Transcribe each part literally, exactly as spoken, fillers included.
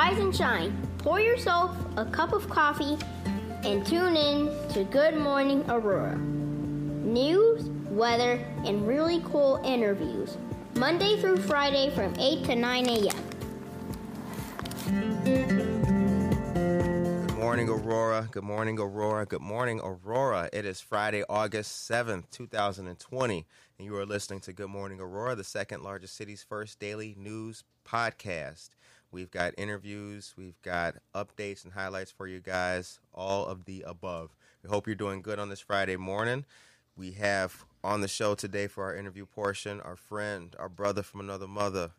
Rise and shine. Pour yourself a cup of coffee and tune in to Good Morning Aurora. News, weather, and really cool interviews. Monday through Friday from eight to nine a.m. Good morning, Aurora. Good morning, Aurora. Good morning, Aurora. It is Friday, August seventh, twenty twenty, and you are listening to Good Morning Aurora, the second largest city's first daily news podcast. We've got interviews, we've got updates and highlights for you guys, all of the above. We hope you're doing good on this Friday morning. We have on the show today for our interview portion our friend, our brother from another mother,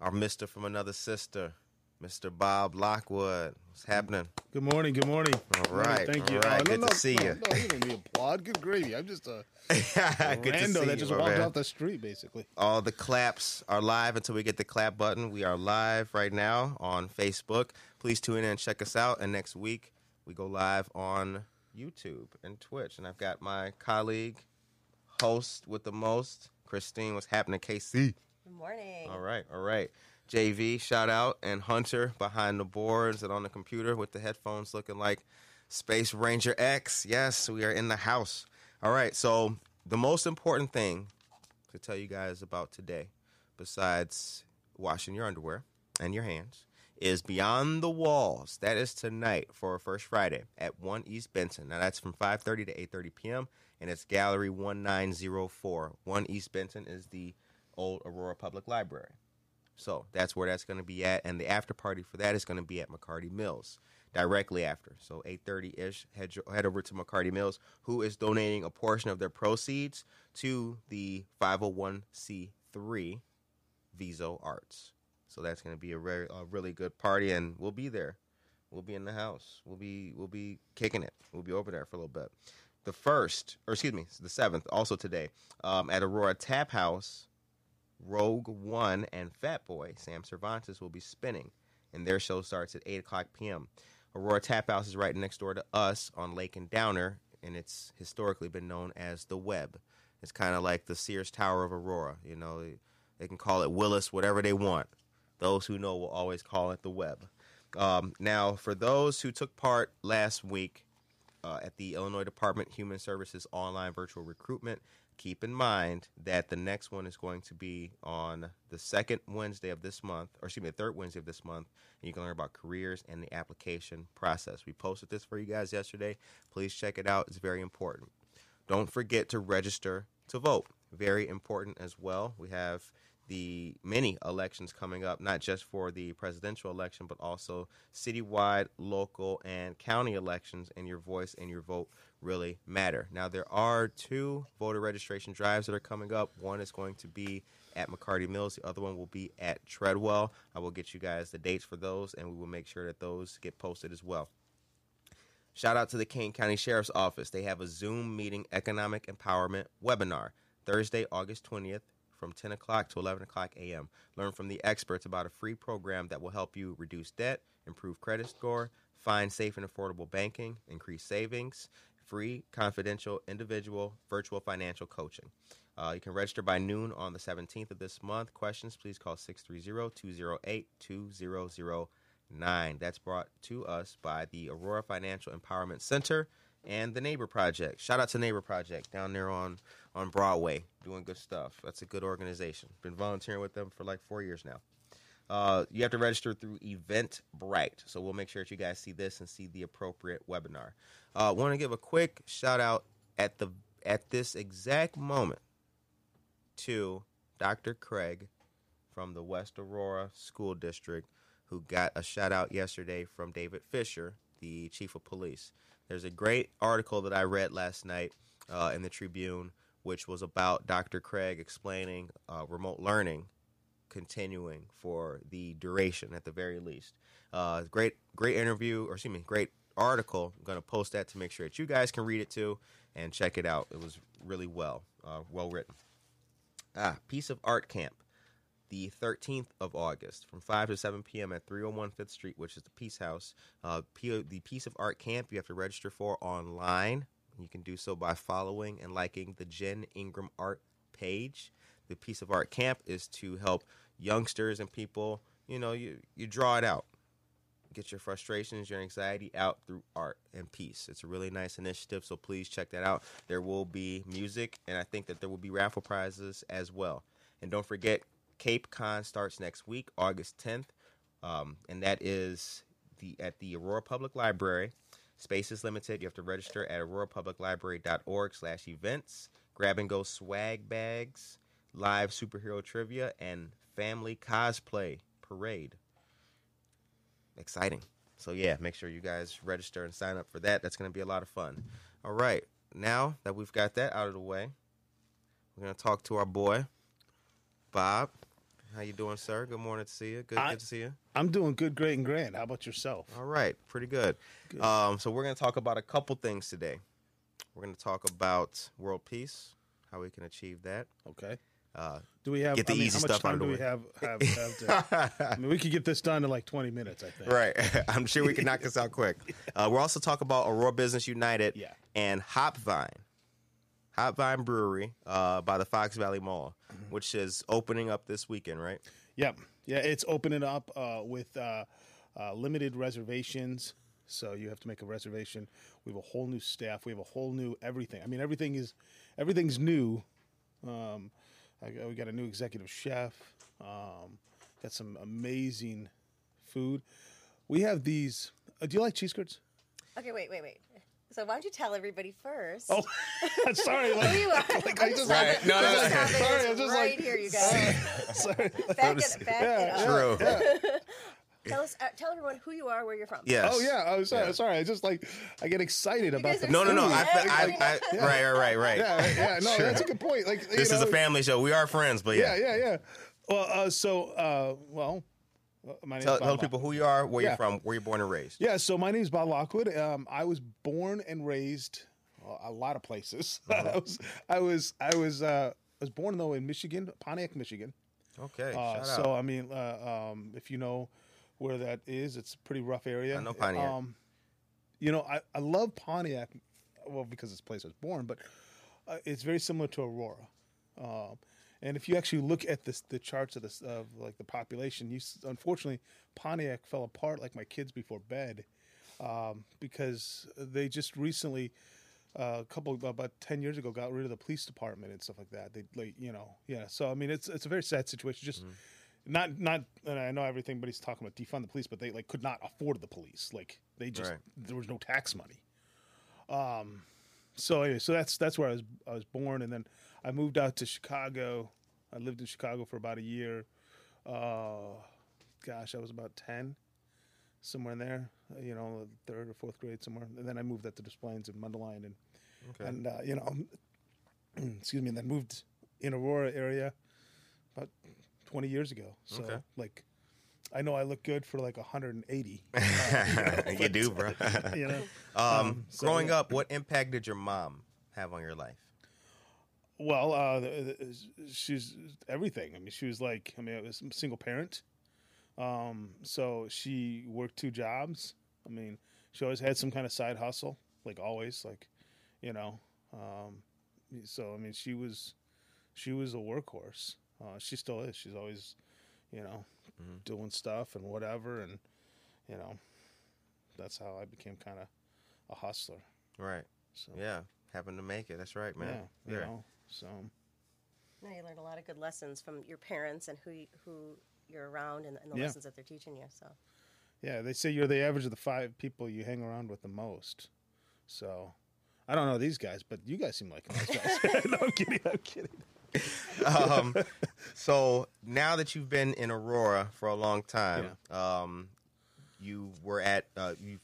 our mister from another sister, Mister Bob Lockwood. What's happening? Good morning. Good morning. All right. Good morning, thank you. All right. Uh, good no, to no, see no, you. No, you don't need applaud. Good gravy. I'm just a, a rando that just walked off the street, basically. All the claps are live until we get the clap button. We are live right now on Facebook. Please tune in and check us out. And next week, we go live on YouTube and Twitch. And I've got my colleague, host with the most, Christine. What's happening, K C? Good morning. All right, all right. J V, shout out, and Hunter behind the boards and on the computer with the headphones looking like Space Ranger X. Yes, we are in the house. All right, so the most important thing to tell you guys about today, besides washing your underwear and your hands, is Beyond the Walls. That is tonight for First Friday at one East Benson. Now, that's from five thirty to eight thirty p.m., and it's Gallery nineteen oh four. one East Benson is the old Aurora Public Library. So that's where that's going to be at, and the after party for that is going to be at McCarty Mills directly after. So eight thirty-ish, head, head over to McCarty Mills, who is donating a portion of their proceeds to the five oh one c three Viso Arts. So that's going to be a, re- a really good party, and we'll be there. We'll be in the house. We'll be we'll be kicking it. We'll be over there for a little bit. The first, or excuse me, the seventh, also today, um, at Aurora Tap House, Rogue One and Fat Boy, Sam Cervantes, will be spinning, and their show starts at eight o'clock p.m. Aurora Tap House is right next door to us on Lake and Downer, and it's historically been known as The Web. It's kind of like the Sears Tower of Aurora. You know, they can call it Willis, whatever they want. Those who know will always call it The Web. Um, now, for those who took part last week uh, at the Illinois Department of Human Services online virtual recruitment, keep in mind that the next one is going to be on the second Wednesday of this month, or excuse me, the third Wednesday of this month, and you can learn about careers and the application process. We posted this for you guys yesterday. Please check it out. It's very important. Don't forget to register to vote. Very important as well. We have the many elections coming up, not just for the presidential election, but also citywide, local, and county elections, and your voice and your vote really matter. Now, there are two voter registration drives that are coming up. One is going to be at McCarty Mills. The other one will be at Treadwell. I will get you guys the dates for those, and we will make sure that those get posted as well. Shout out to the Kane County Sheriff's Office. They have a Zoom meeting economic empowerment webinar Thursday, August twentieth, from ten o'clock to eleven o'clock a.m. Learn from the experts about a free program that will help you reduce debt, improve credit score, find safe and affordable banking, increase savings, free, confidential, individual, virtual financial coaching. Uh, you can register by noon on the seventeenth of this month. Questions, please call six three zero, two zero eight, two zero zero nine. That's brought to us by the Aurora Financial Empowerment Center and the Neighbor Project. Shout out to Neighbor Project down there on, on Broadway, doing good stuff. That's a good organization. Been volunteering with them for like four years now. Uh, you have to register through Eventbrite, so we'll make sure that you guys see this and see the appropriate webinar. I uh, want to give a quick shout out at the at this exact moment to Doctor Craig from the West Aurora School District, who got a shout out yesterday from David Fisher, the chief of police. There's a great article that I read last night uh, in the Tribune, which was about Doctor Craig explaining uh, remote learning continuing for the duration at the very least. Uh, great, great interview, or excuse me, great article. I'm going to post that to make sure that you guys can read it too and check it out. It was really well, uh, well written. Ah, Peace of Art Camp, the thirteenth of August, from five to seven p.m. at three oh one Fifth Street, which is the Peace House. Uh, P- the Peace of Art Camp you have to register for online. You can do so by following and liking the Jen Ingram Art page. The Piece of Art Camp is to help youngsters and people, you know, you, you draw it out. get your frustrations, your anxiety out through art and peace. It's a really nice initiative, so please check that out. There will be music, and I think that there will be raffle prizes as well. And don't forget, Cape Con starts next week, August tenth, um, and that is the at the Aurora Public Library. Space is limited. You have to register at aurora public library dot org slash events. Grab-and-go swag bags, live superhero trivia, and family cosplay parade. Exciting. So, yeah, make sure you guys register and sign up for that. That's going to be a lot of fun. All right. Now that we've got that out of the way, we're going to talk to our boy, Bob. How you doing, sir? Good morning to see you. Good, I, good to see you. I'm doing good, great, and grand. How about yourself? All right. Pretty good. good. Um, so we're going to talk about a couple things today. We're going to talk about world peace, how we can achieve that. Okay. Uh, do we have get the I mean, easy how much stuff time out do we have, have, have to, I mean, we could get this done in like twenty minutes, I think. Right. I'm sure we can knock this out quick. Uh, we'll also talk about Aurora Business United yeah. and Hop Vine. Hop Vine Brewery uh, by the Fox Valley Mall, mm-hmm. which is opening up this weekend, right? Yep. Yeah, it's opening up uh, with uh, uh, limited reservations. So you have to make a reservation. We have a whole new staff. We have a whole new everything. I mean, everything is everything's new. Um, I, we got a new executive chef. Um, got some amazing food. We have these. Uh, do you like cheese curds? Okay, wait, wait, wait. So why don't you tell everybody first? Oh, sorry. Like, Who you are? Like, I'm just right. like, no, no, no. Sorry, I'm just right like, here, you guys. Sorry. Back it, back yeah, it up. True. Yeah. Tell us, uh, tell everyone who you are, where you're from. Yes. Oh yeah. I'm sorry. Yeah. Sorry. I just like I get excited you about. The no, no, no, no. I, I, I, yeah. Right, right, right, right. Yeah, yeah. No, sure. That's a good point. Like this you know, is a family show. We are friends, but yeah, yeah, yeah. yeah. Well, uh, so uh, well, my name. Tell, is Bob tell people who you are, where yeah. you're from, where you're born and raised. Yeah. So my name is Bob Lockwood. Um, I was born and raised well, a lot of places. Uh-huh. I was, I was, I was, uh, I was born though in Michigan, Pontiac, Michigan. Okay. Uh, so out. I mean, uh, um, if you know. Where that is, it's a pretty rough area. I know Pontiac. Um, you know, I, I love Pontiac, well, because it's the place I was born, but uh, it's very similar to Aurora. Um, and if you actually look at this, the charts of, this, of like the population, you unfortunately, Pontiac fell apart like my kids before bed um, because they just recently, uh, a couple about ten years ago, got rid of the police department and stuff like that. They, like, you know, yeah. So, I mean, it's it's a very sad situation. Just. Mm-hmm. Not, not, and I know everything, but he's talking about defund the police, but they, like, could not afford the police. Like, they just, right. there was no tax money. Um, so, anyway, so that's, that's where I was, I was born. And then I moved out to Chicago. I lived in Chicago for about a year. Uh, gosh, I was about ten, somewhere in there, you know, third or fourth grade somewhere. And then I moved out to Des Plaines and Mundelein and, okay. and, uh, you know, excuse me, and then moved in Aurora area about twenty years ago. So, okay. like, I know I look good for, like, one hundred eighty. Uh, you know, but, you do, bro. you know? Um, um, so, growing yeah. up, what impact did your mom have on your life? Well, uh, she's everything. I mean, she was, like, I mean, I was a single parent. Um, so she worked two jobs. I mean, she always had some kind of side hustle, like, always, like, you know. Um, so, I mean, she was, she was a workhorse. Uh, she still is. She's always, you know, mm-hmm. doing stuff and whatever. And, you know, that's how I became kind of a hustler. Right. So yeah. Happened to make it. That's right, man. Yeah. You yeah. know, so. Now you learned a lot of good lessons from your parents and who you, who you're around and, and the yeah. lessons that they're teaching you. So. Yeah. They say you're the average of the five people you hang around with the most. So I don't know these guys, but you guys seem like nice guys. No, I'm kidding. I'm kidding. um, so now that you've been in Aurora for a long time, yeah. um, you were at, uh, you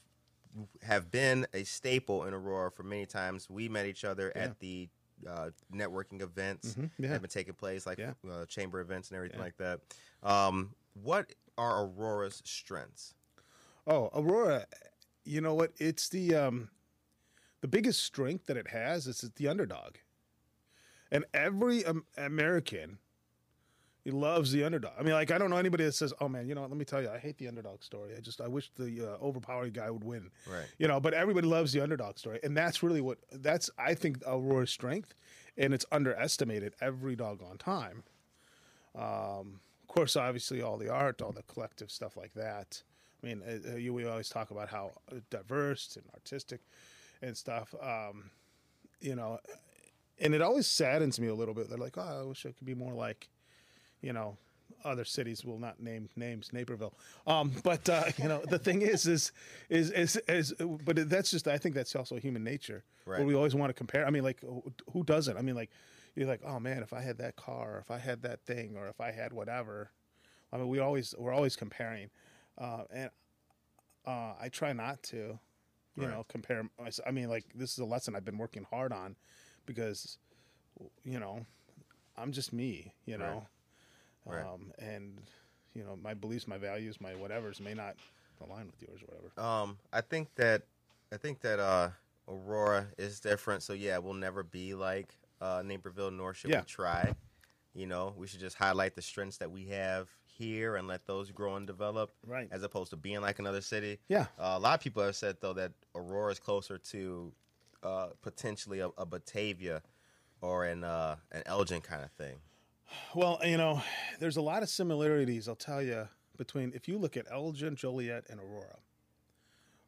have been a staple in Aurora for many times. We met each other yeah. at the uh, networking events mm-hmm. yeah. that have been taking place, like yeah. uh, chamber events and everything yeah. like that. Um, what are Aurora's strengths? Oh, Aurora, you know what? It's the um, the biggest strength that it has is the underdog. And every um, American, he loves the underdog. I mean, like, I don't know anybody that says, oh, man, you know what, let me tell you, I hate the underdog story. I just, I wish the uh, overpowered guy would win. Right. You know, but everybody loves the underdog story. And that's really what, that's, I think, Aurora's strength. And it's underestimated every doggone time. Um, of course, obviously, all the art, all the collective stuff like that. I I mean, uh, you, we always talk about how diverse and artistic and stuff, um, you know, and it always saddens me a little bit. They're like, oh, I wish I could be more like, you know, other cities. Will not name names, Naperville. Um, but, uh, you know, the thing is, is, is, is, is, but that's just, I think that's also human nature. Right. Where we always want to compare. I mean, like, who doesn't? I mean, like, you're like, oh, man, if I had that car, or if I had that thing, or if I had whatever. I mean, we always, we're always comparing. Uh, and uh, I try not to, you right. know, compare. I mean, like, this is a lesson I've been working hard on because, you know, I'm just me, you know. Right. Right. Um, and, you know, my beliefs, my values, my whatevers may not align with yours or whatever. Um, I think that I think that uh, Aurora is different. So, yeah, we'll never be like uh, Naperville, nor should yeah. we try. You know, we should just highlight the strengths that we have here and let those grow and develop, right? As opposed to being like another city. Yeah. Uh, a lot of people have said, though, that Aurora is closer to uh, potentially a, a Batavia or an uh, an Elgin kind of thing. Well, you know, there's a lot of similarities, I'll tell you, between, if you look at Elgin, Joliet, and Aurora.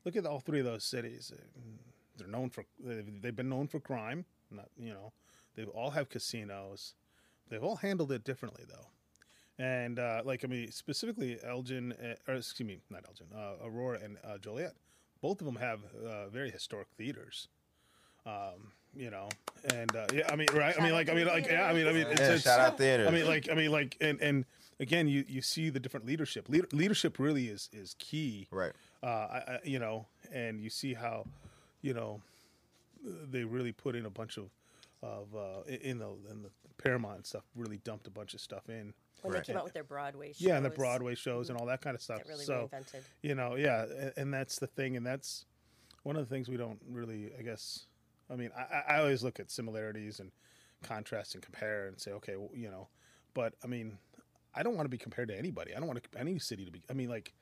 Look at all three of those cities. They're known for, they've been known for crime. Not, you know, they all have casinos. They've all handled it differently, though. And, uh, like, I mean, specifically Elgin, or excuse me, not Elgin, uh, Aurora and uh, Joliet, both of them have uh, very historic theaters, um, you know, and, uh, yeah, I mean, right, I mean, like, I mean, like, yeah, I mean, I mean, it's, it's, shout out theaters. I mean, like, I mean, like, and, and again, you, you see the different leadership. Leader, leadership really is, is key. Right. Uh, I, I, you know, and you see how, you know, they really put in a bunch of, of uh, in the in the Paramount and stuff, really dumped a bunch of stuff in. When right. they came out with their Broadway shows. Yeah, and the Broadway shows and all that kind of stuff. That really so, reinvented. You know, yeah, and, and that's the thing. And that's one of the things we don't really, I guess, I mean, I, I always look at similarities and contrast and compare and say, okay, well, you know, but, I mean, I don't want to be compared to anybody. I don't want to, any city to be, I mean, like,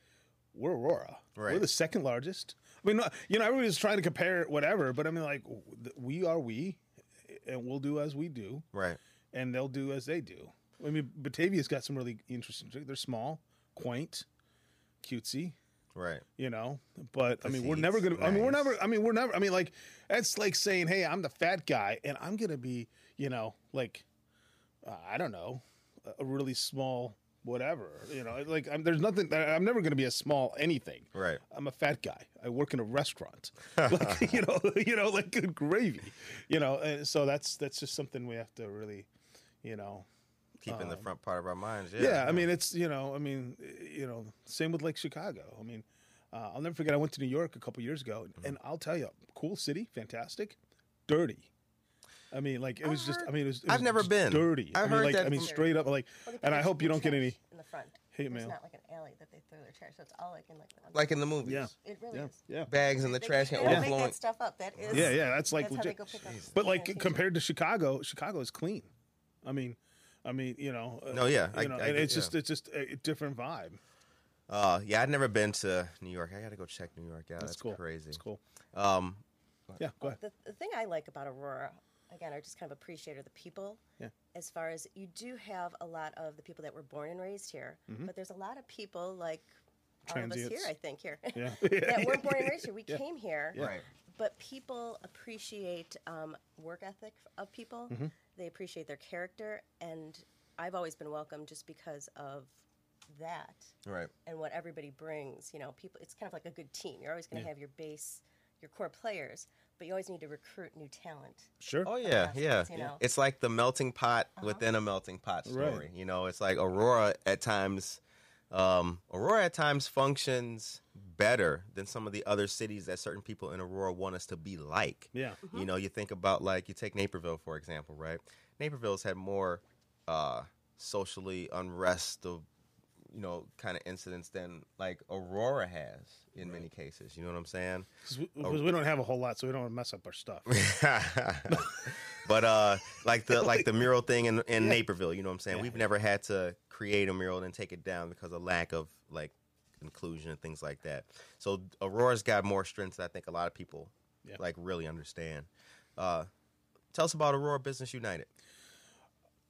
we're Aurora. Right. We're the second largest. I mean, you know, everybody's trying to compare whatever, but I mean, like, we are we, and we'll do as we do. Right. And they'll do as they do. I mean, Batavia's got some really interesting. They're small, quaint, cutesy, right? You know, but I mean, Seeds. we're never gonna. Nice. I mean, we're never. I mean, we're never. I mean, like that's like saying, "Hey, I'm the fat guy, and I'm gonna be, you know, like, uh, I don't know, a really small whatever." You know, like I'm, there's nothing. I'm never gonna be a small anything. Right. I'm a fat guy. I work in a restaurant. Like, you know, you know, like good gravy. You know, and so that's that's just something we have to really, you know. Keeping um, the front part of our minds. Yeah, yeah, I mean, it's, you know, I mean, you know, same with like Chicago. I mean, uh, I'll never forget, I went to New York a couple years ago, and, mm-hmm. and I'll tell you, cool city, fantastic, dirty. I mean, like, it I was heard, just, I mean, it was, it I've was never been dirty. I, I mean, heard like, that I mean, straight up, like, well, and I hope you don't get any in the front. Hate mail. It's not like an alley that they throw their trash. So it's all like in like the like in the movies. Yeah, it really yeah. is. Yeah, bags in the they, trash can overflowing. They don't make that stuff up. That is. Yeah, yeah, that's like legit. But like compared to Chicago, Chicago is clean. I mean. I mean, you know, no, yeah, you I, know, I, I, it's yeah. just it's just a different vibe. Uh, yeah, I've never been to New York. I got to go check New York out. That's, that's cool. Crazy. That's cool. Um, yeah, go ahead. The, the thing I like about Aurora, again, I just kind of appreciate are the people. Yeah. As far as you do have a lot of the people that were born and raised here, mm-hmm. but there's a lot of people like all of us here, I think, here yeah. that weren't born and raised here. We yeah. came here, yeah. right? But people appreciate um, work ethic of people. Mm-hmm. They appreciate their character, and I've always been welcomed just because of that. Right. And what everybody brings, you know, people, it's kind of like a good team. You're always going to yeah. have your base, your core players, but you always need to recruit new talent. Sure. Oh, yeah, yeah. Things, you know? It's like the melting pot uh-huh. within a melting pot story. Right. You know, it's like Aurora at times, um, Aurora at times functions better than some of the other cities that certain people in Aurora want us to be like. Yeah. Mm-hmm. You know, you think about, like, you take Naperville, for example, right? Naperville's had more uh, socially unrest of, you know, kind of incidents than, like, Aurora has in right. many cases. You know what I'm saying? Because we, we don't have a whole lot, so we don't mess up our stuff. But, uh, like, the like the mural thing in, in yeah. Naperville, you know what I'm saying? Yeah. We've never had to create a mural and take it down because of lack of, like, inclusion and things like that. So Aurora's got more strengths that I think a lot of people yeah. like really understand. Uh, tell us about Aurora Business United.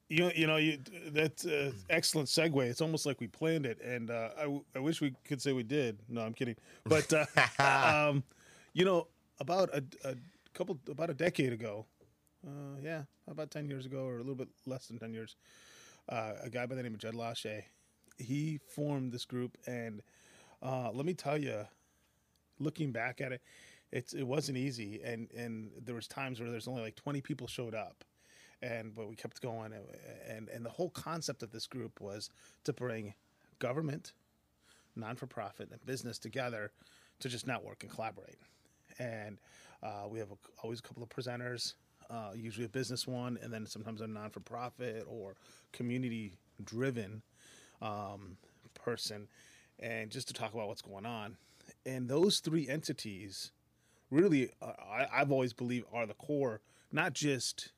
You you know you that's uh, excellent segue. It's almost like we planned it, and uh, I w- I wish we could say we did. No, I'm kidding. But uh, um, you know, about a, a couple about a decade ago, uh, yeah, about ten years ago, or a little bit less than ten years, uh, a guy by the name of Jed Lachey, he formed this group, and uh, let me tell you, looking back at it, it's it wasn't easy, and and there was times where there's only like twenty people showed up. And but we kept going, and, and and the whole concept of this group was to bring government, non-for-profit, and business together to just network and collaborate. And uh, we have a, always a couple of presenters, uh, usually a business one, and then sometimes a non-for-profit or community-driven um, person, and just to talk about what's going on. And those three entities, really, uh, I, I've always believed are the core, not just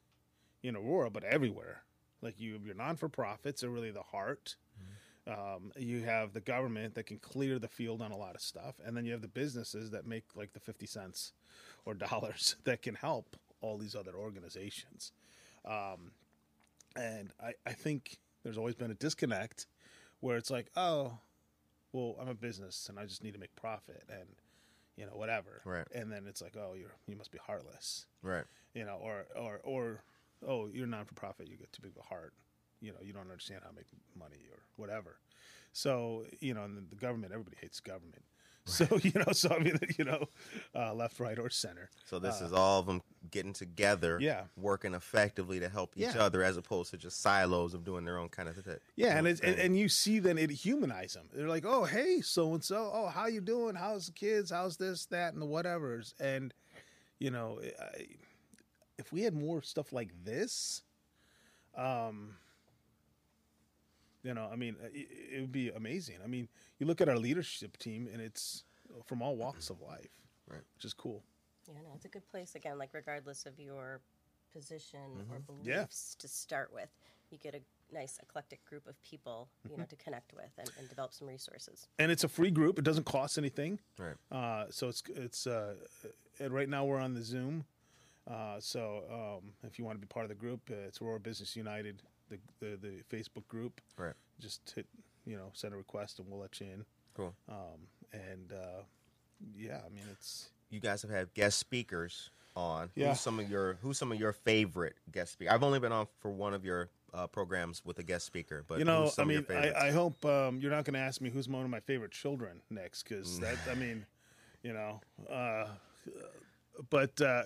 in Aurora, but everywhere. Like you, your non-for-profits are really the heart. Mm-hmm. Um, you have the government that can clear the field on a lot of stuff, and then you have the businesses that make like the fifty cents or dollars that can help all these other organizations. Um, and I, I think there's always been a disconnect where it's like, oh, well, I'm a business and I just need to make profit and, you know, whatever. Right. And then it's like, oh, you're you must be heartless. Right. You know, or or or. Oh, you're non-for-profit, you get too big of a heart. You know, you don't understand how to make money or whatever. So, you know, and the government, everybody hates government. Right. So, you know, so I mean, you know, uh, left, right, or center. So this uh, is all of them getting together, yeah, working effectively to help each yeah. other as opposed to just silos of doing their own kind of thing. Yeah, you know, and, it's, and and you see then it humanize them. They're like, oh, hey, so-and-so, oh, how you doing? How's the kids? How's this, that, and the whatevers? And, you know, I... If we had more stuff like this, um, you know, I mean, it, it would be amazing. I mean, you look at our leadership team, and it's from all walks of life, right? Which is cool. Yeah, no, it's a good place, again, like regardless of your position mm-hmm. or beliefs yeah. to start with, you get a nice eclectic group of people, you mm-hmm. know, to connect with and, and develop some resources. And it's a free group. It doesn't cost anything. Right. Uh, so it's, it's uh, and right now we're on the Zoom. Uh, so um, if you want to be part of the group, uh, it's Aurora Business United, the, the the Facebook group. Right. Just hit, you know, send a request and we'll let you in. Cool. Um, and uh, yeah, I mean it's. You guys have had guest speakers on. Yeah. Who's some of your Who's some of your favorite guest speakers? I've only been on for one of your uh, programs with a guest speaker, but you know, I mean, I, I hope um, you're not going to ask me who's one of my favorite children next, because that, I mean, you know, uh, but. Uh,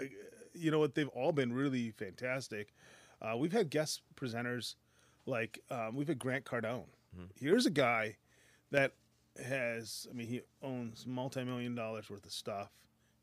You know what? They've all been really fantastic. Uh, we've had guest presenters like um, we've had Grant Cardone. Mm-hmm. Here's a guy that has, I mean, he owns multi-million dollars worth of stuff.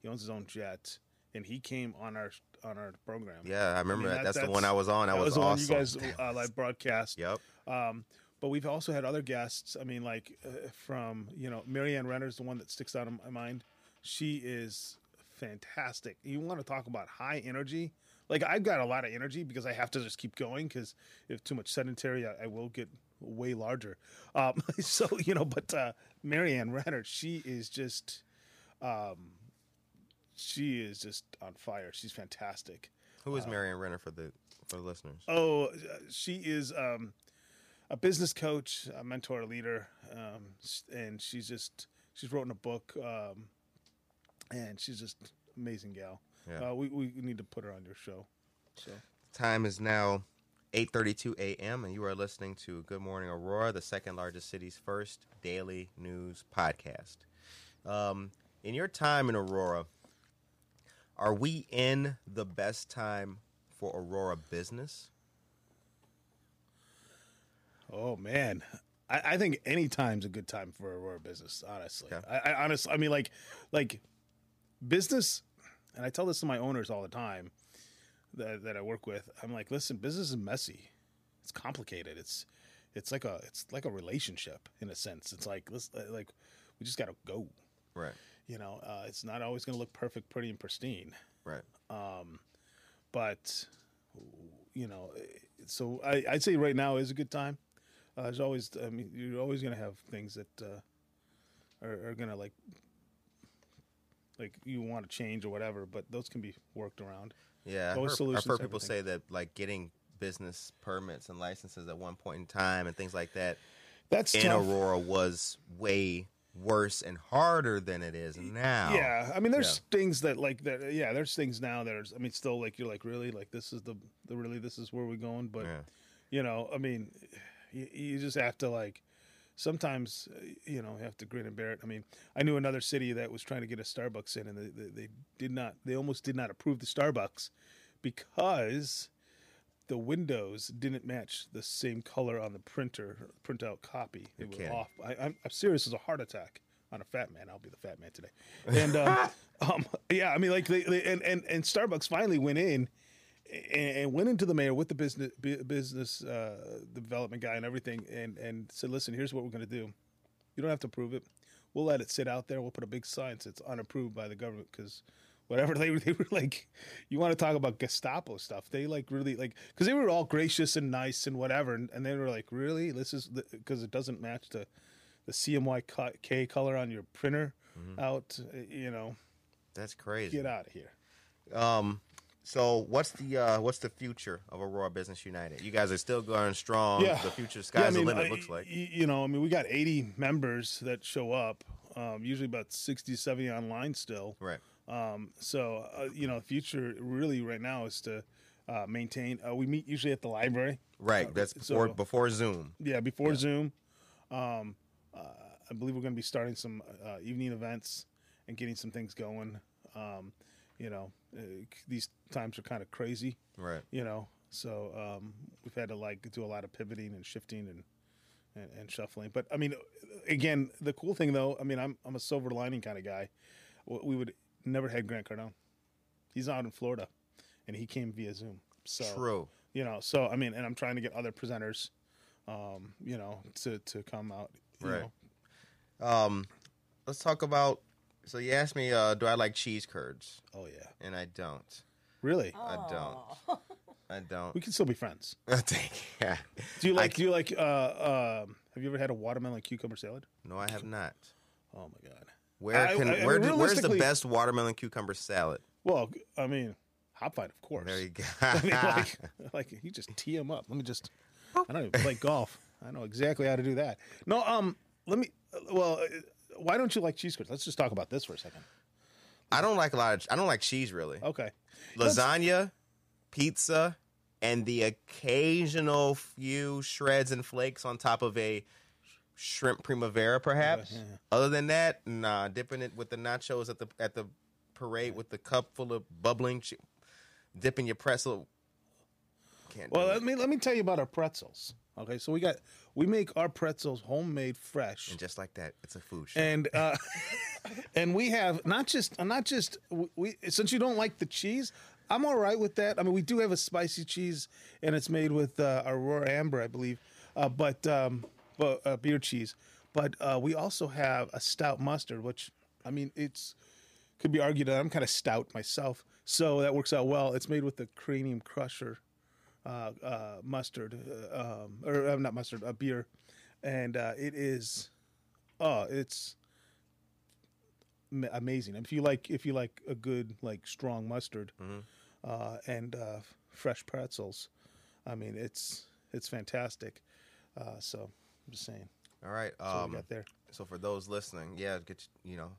He owns his own jet, and he came on our on our program. Yeah, I remember I mean, that. That's, that's the one I was on. I that was, was awesome. That was the one you guys uh, live broadcast. Yep. Um, but we've also had other guests. I mean, like uh, from, you know, Marianne Renner is the one that sticks out in my mind. She is fantastic. You want to talk about high energy? Like, I've got a lot of energy because I have to just keep going, because if too much sedentary, I, I will get way larger. Um, so, you know, but uh, Marianne Renner, she is just, um, she is just on fire. She's fantastic. Who is uh, Marianne Renner for the for the listeners? Oh, she is um, a business coach, a mentor, a leader, um, and she's just, she's written a book, um, and she's just an amazing gal. Yeah. Uh, we we need to put her on your show. So time is now eight thirty-two a.m. and you are listening to Good Morning Aurora, the second largest city's first daily news podcast. Um, in your time in Aurora, are we in the best time for Aurora business? Oh man. I think any time's a good time for Aurora business, honestly. Yeah. I, I honestly, I mean, like, like business, and I tell this to my owners all the time that, that I work with. I'm like, listen, business is messy. It's complicated. It's, it's like a, it's like a relationship in a sense. It's like, let's, like, we just gotta go, right? You know, uh, it's not always gonna look perfect, pretty, and pristine, right? Um, but you know, so I, I'd say right now is a good time. Uh, there's always, I mean, you're always going to have things that uh, are, are going to, like, like you want to change or whatever, but those can be worked around. Yeah, I've heard, I've heard people say that, like, getting business permits and licenses at one point in time and things like that. That's in tough. Aurora was way worse and harder than it is now. Yeah, I mean, there's yeah. things that like that. Yeah, there's things now that are. I mean, still like you're like really like this is the, the really this is where we're going. But yeah. you know, I mean, you, you just have to like. Sometimes, you know, you have to grin and bear it. I mean, I knew another city that was trying to get a Starbucks in, and they, they, they did not. They almost did not approve the Starbucks because the windows didn't match the same color on the printer printout copy. They were off. I, I'm, I'm serious as a heart attack on a fat man. I'll be the fat man today. And um, um, yeah, I mean, like they, they and, and and Starbucks finally went in. And went into the mayor with the business business uh, development guy and everything, and, and said, "Listen, here's what we're going to do. You don't have to approve it. We'll let it sit out there. We'll put a big sign that's unapproved by the government because whatever they they were like, you want to talk about Gestapo stuff? They like really like because they were all gracious and nice and whatever, and, and they were like, really, this is because it doesn't match the the C M Y K color on your printer mm-hmm. out. You know, that's crazy. Get out of here." Um. So what's the uh, what's the future of Aurora Business United? You guys are still going strong. Yeah. The future sky's yeah, I mean, the limit, it looks like. You know, I mean, we got eighty members that show up, um, usually about sixty, seventy online still. Right. Um, so, uh, you know, the future really right now is to uh, maintain. Uh, we meet usually at the library. Right. Uh, That's before, so, before Zoom. Yeah, before yeah. Zoom. Um, uh, I believe we're going to be starting some uh, evening events and getting some things going. Um You know, uh, these times are kind of crazy, right? You know, so um, we've had to like do a lot of pivoting and shifting and, and and shuffling. But I mean, again, the cool thing though, I mean, I'm I'm a silver lining kind of guy. We would never had Grant Cardone. He's out in Florida, and he came via Zoom. So, true. You know, so I mean, and I'm trying to get other presenters, um, you know, to to come out. You right. Know. Um, let's talk about. So you asked me, uh, do I like cheese curds? Oh, yeah. And I don't. Really? Oh. I don't. I don't. We can still be friends. I think, yeah. Do you like, I, do you like, uh, uh, have you ever had a watermelon cucumber salad? No, I have not. Oh, my God. Where can, I, I, where, I mean, where's the best watermelon cucumber salad? Well, I mean, Hop Vine, of course. There you go. I mean, like, like, you just tee them up. Let me just, I don't even play golf. I know exactly how to do that. No, um, let me, well, why don't you like cheese curds? Let's just talk about this for a second. I don't like a lot of. I don't like cheese really. Okay. Lasagna, That's... pizza, and the occasional few shreds and flakes on top of a shrimp primavera, perhaps. Yeah, yeah, yeah. Other than that, nah. Dipping it with the nachos at the at the parade with the cup full of bubbling, che- dipping your pretzel. Can't well, do let it. me let me tell you about our pretzels. Okay, so we got we make our pretzels homemade, fresh, and just like that, it's a food show. And uh, and we have not just not just we since you don't like the cheese, I'm all right with that. I mean, we do have a spicy cheese, and it's made with uh, Aurora Amber, I believe, uh, but um, but uh, beer cheese. But uh, we also have a stout mustard, which I mean, it's could be argued that I'm kind of stout myself, so that works out well. It's made with the Cranium Crusher. Uh, uh, mustard, uh, um, or uh, not mustard, a uh, beer, and uh, it is, oh, uh, it's ma- amazing. If you like, if you like a good, like strong mustard, mm-hmm. uh, and uh, fresh pretzels, I mean, it's it's fantastic. Uh, so I'm just saying. All right. Um, got there. So for those listening, yeah, get you know,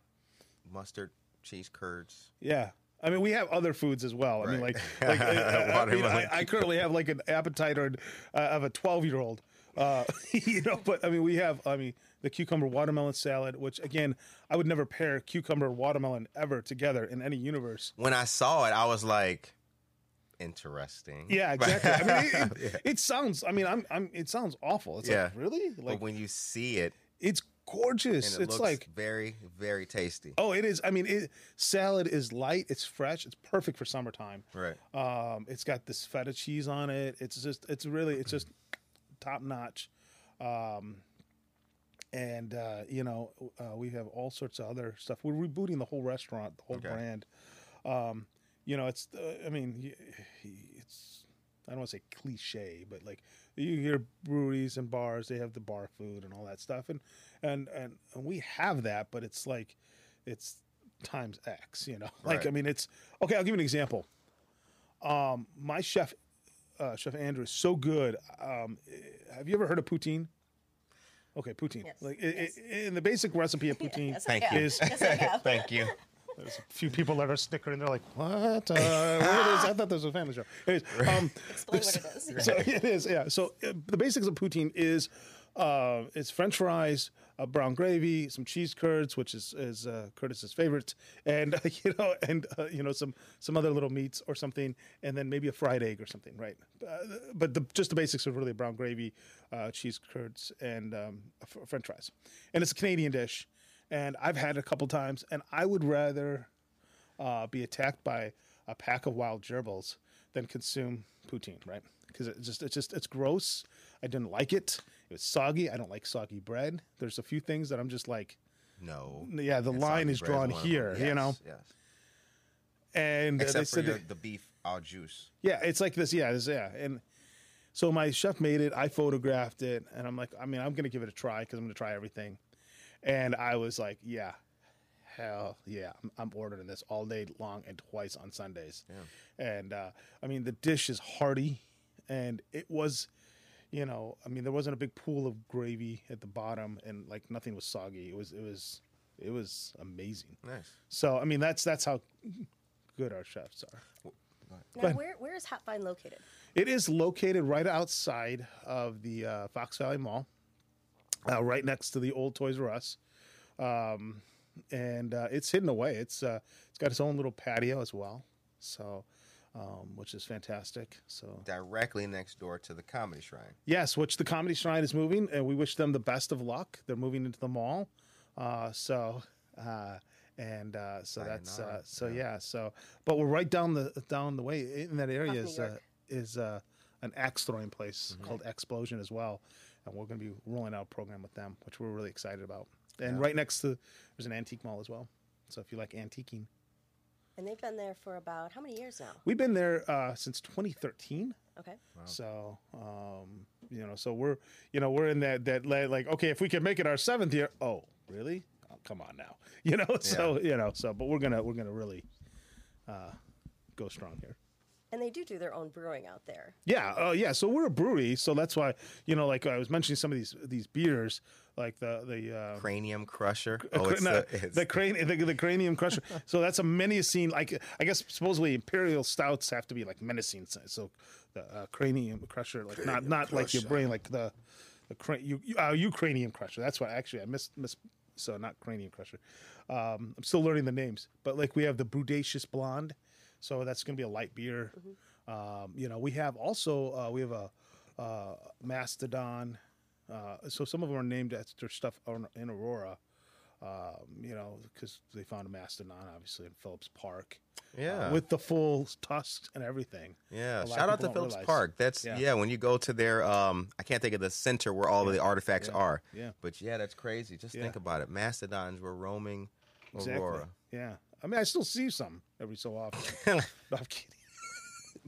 mustard, cheese curds. Yeah. I mean, we have other foods as well. I right. mean, like, like I, I, you know, I, I currently have like an appetite or, uh, of a twelve-year-old, uh, you know. But I mean, we have, I mean, the cucumber watermelon salad, which again, I would never pair cucumber and watermelon ever together in any universe. When I saw it, I was like, interesting. Yeah, exactly. I mean, it, it, yeah. it sounds. I mean, I'm, I'm. It sounds awful. It's yeah. like really. Like but when you see it, it's. Gorgeous. And it it's looks like very, very tasty. Oh, it is. I mean, it, salad is light. It's fresh. It's perfect for summertime. Right. Um, it's got this feta cheese on it. It's just, it's really, it's just top notch. Um, and, uh, you know, uh, we have all sorts of other stuff. We're rebooting the whole restaurant, the whole okay. brand. Um, you know, it's, uh, I mean, it's, I don't want to say cliche, but like, you hear breweries and bars, they have the bar food and all that stuff. And, and, and, and we have that, but it's like, it's times X, you know? Like, right. I mean, it's, okay, I'll give you an example. Um, my chef uh, Chef Andrew is so good. Um, have you ever heard of poutine? Okay, poutine. Yes. Like it, yes. it, in the basic recipe of poutine, yes, thank you. Is, yes, I have. Thank you. There's a few people that are snickering. They're like, "What? Uh, what is? I thought this was a family show." Anyways, um, explain what it is. So it is. Yeah. So uh, the basics of poutine is uh, it's French fries, a brown gravy, some cheese curds, which is is uh, Curtis's favorite, and uh, you know, and uh, you know, some some other little meats or something, and then maybe a fried egg or something, right? Uh, but the, just the basics are really brown gravy, uh, cheese curds, and um, f- French fries, and it's a Canadian dish. And I've had it a couple times, and I would rather uh, be attacked by a pack of wild gerbils than consume poutine, right? Because it just, it's just, it's gross. I didn't like it. It was soggy. I don't like soggy bread. There's a few things that I'm just like, no. Yeah, the line is drawn here, yes, you know. Yes. And except uh, they for said your, that, the beef au juice. Yeah, it's like this. Yeah, this, yeah, and. So my chef made it. I photographed it, and I'm like, I mean, I'm gonna give it a try because I'm gonna try everything. And I was like, yeah, hell yeah, I'm, I'm ordering this all day long and twice on Sundays. Yeah. And, uh, I mean, the dish is hearty. And it was, you know, I mean, there wasn't a big pool of gravy at the bottom and, like, nothing was soggy. It was it was, it was amazing. Nice. So, I mean, that's that's how good our chefs are. Well, now, where, where is Hop Vine located? It is located right outside of the uh, Fox Valley Mall. Uh, right next to the old Toys R Us, um, and uh, it's hidden away. It's uh, it's got its own little patio as well, so um, which is fantastic. So directly next door to the Comedy Shrine. Yes, which the Comedy Shrine is moving, and we wish them the best of luck. They're moving into the mall, uh, so uh, and uh, so that's uh, so yeah. yeah. So, but we're right down the down the way in that area is uh, is uh, an axe throwing place mm-hmm. called Explosion as well. And we're going to be rolling out a program with them, which we're really excited about. And yeah. right next to, there's an antique mall as well. So if you like antiquing. And they've been there for about, how many years now? We've been there uh, since twenty thirteen. Okay. Wow. So, um, you know, so we're, you know, we're in that, that like, okay, if we can make it our seventh year. Oh, really? Oh, come on now. You know, yeah. so, you know, so, but we're going to, we're going to really uh, go strong here. And they do do their own brewing out there. Yeah, oh uh, yeah. So we're a brewery, so that's why you know, like I was mentioning, some of these these beers, like the the uh, Cranium Crusher. Uh, oh, it's no, the, it's the, crani- the the Cranium Crusher. So that's a menacing. Like I guess supposedly imperial stouts have to be like menacing. So the uh, Cranium Crusher, like cranium not not crusher. Like your brain, like the the cra- you, you, uh, you Cranium Crusher. That's why actually I missed miss. So not Cranium Crusher. Um, I'm still learning the names, but like we have the Brudaceous Blonde. So that's going to be a light beer. Mm-hmm. Um, you know, we have also, uh, we have a uh, Mastodon. Uh, so some of them are named after stuff on, in Aurora, uh, you know, because they found a Mastodon, obviously, in Phillips Park. Yeah. Uh, with the full tusks and everything. Yeah. Shout out to Phillips realize. Park. That's, yeah. yeah, when you go to their, um, I can't think of the center where all yeah. of the artifacts yeah. are. Yeah. But, yeah, that's crazy. Just yeah. think about it. Mastodons were roaming exactly. Aurora. Yeah. I mean, I still see some every so often. No, I'm kidding.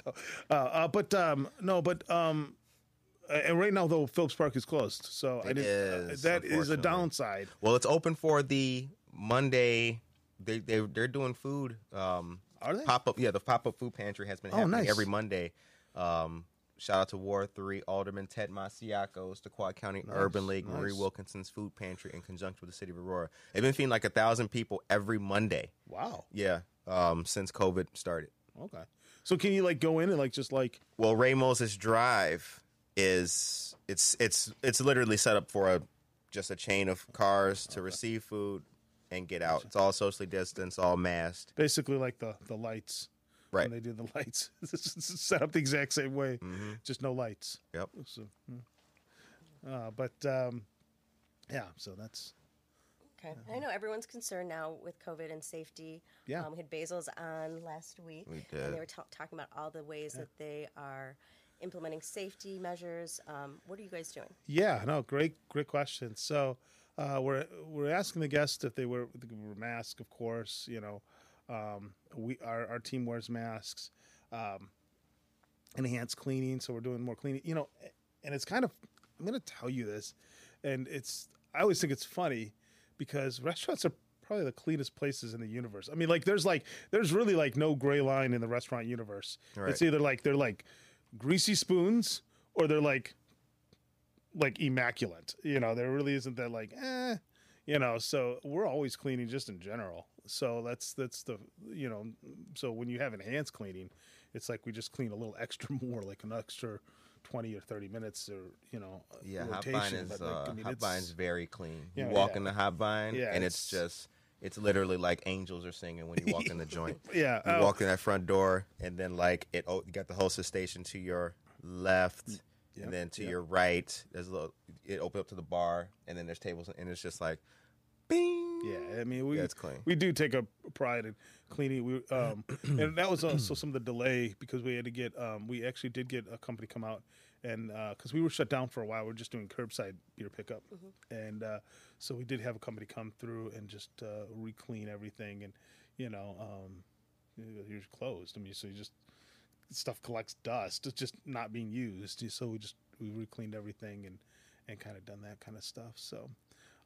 no. Uh, uh, but um, no, but um, uh, and right now though, Phillips Park is closed, so it I didn't. Is, uh, that is a downside. Well, it's open for the Monday. They they they're doing food. Um, Are they pop up? Yeah, the pop up food pantry has been happening oh, nice. every Monday. Um, shout out to Ward three Alderman Ted Masiakos, the Quad County nice, Urban League, nice. Marie Wilkinson's Food Pantry in conjunction with the City of Aurora. They've been feeding like a thousand people every Monday. Wow. Yeah, um, since COVID started. Okay. So can you like go in and like just like? Well, Ray Moses Drive is it's it's it's literally set up for a just a chain of cars to okay. receive food and get out. It's all socially distanced, all masked. Basically, like the the lights. Right. When they do the lights, it's set up the exact same way, mm-hmm. just no lights. Yep. So, uh, but um, yeah, so that's okay. Uh, I know everyone's concerned now with COVID and safety. Yeah. Um, we had Basil's on last week, we did. And they were t- talking about all the ways yeah. that they are implementing safety measures. Um, what are you guys doing? Yeah. No. Great. Great question. So uh, we're we're asking the guests if they wear masks, of course. You know. Um, we our, our team wears masks, um, enhanced cleaning, so we're doing more cleaning. You know, and it's kind of I'm going to tell you this, and it's I always think it's funny because restaurants are probably the cleanest places in the universe. I mean, like there's like there's really like no gray line in the restaurant universe. Right. It's either like they're like greasy spoons or they're like like immaculate. You know, there really isn't that like, eh, you know, so we're always cleaning just in general. So that's that's the, you know, so when you have enhanced cleaning, it's like we just clean a little extra more, like an extra twenty or thirty minutes or, you know, yeah, rotation. Hop Vine is, but like, I mean, uh, Hop Vine's very clean. You, know, you walk yeah. in the Hop Vine yeah, and it's, it's just, it's literally like angels are singing when you walk in the joint. Yeah. You oh. walk in that front door and then like it, oh, you got the hostess station to your left yep. and then to yep. your right. There's a little, it opens up to the bar and then there's tables and it's just like, bing. Yeah. I mean, we, yeah, it's clean. We do take a pride in cleaning. We, um, and that was also some of the delay because we had to get, um, we actually did get a company come out. And uh, because we were shut down for a while, we were just doing curbside beer pickup, mm-hmm. and uh, so we did have a company come through and just uh, re-clean everything, and you know, um, you're closed. I mean, so you just stuff collects dust; it's just not being used. So we just we re-cleaned everything and and kind of done that kind of stuff. So.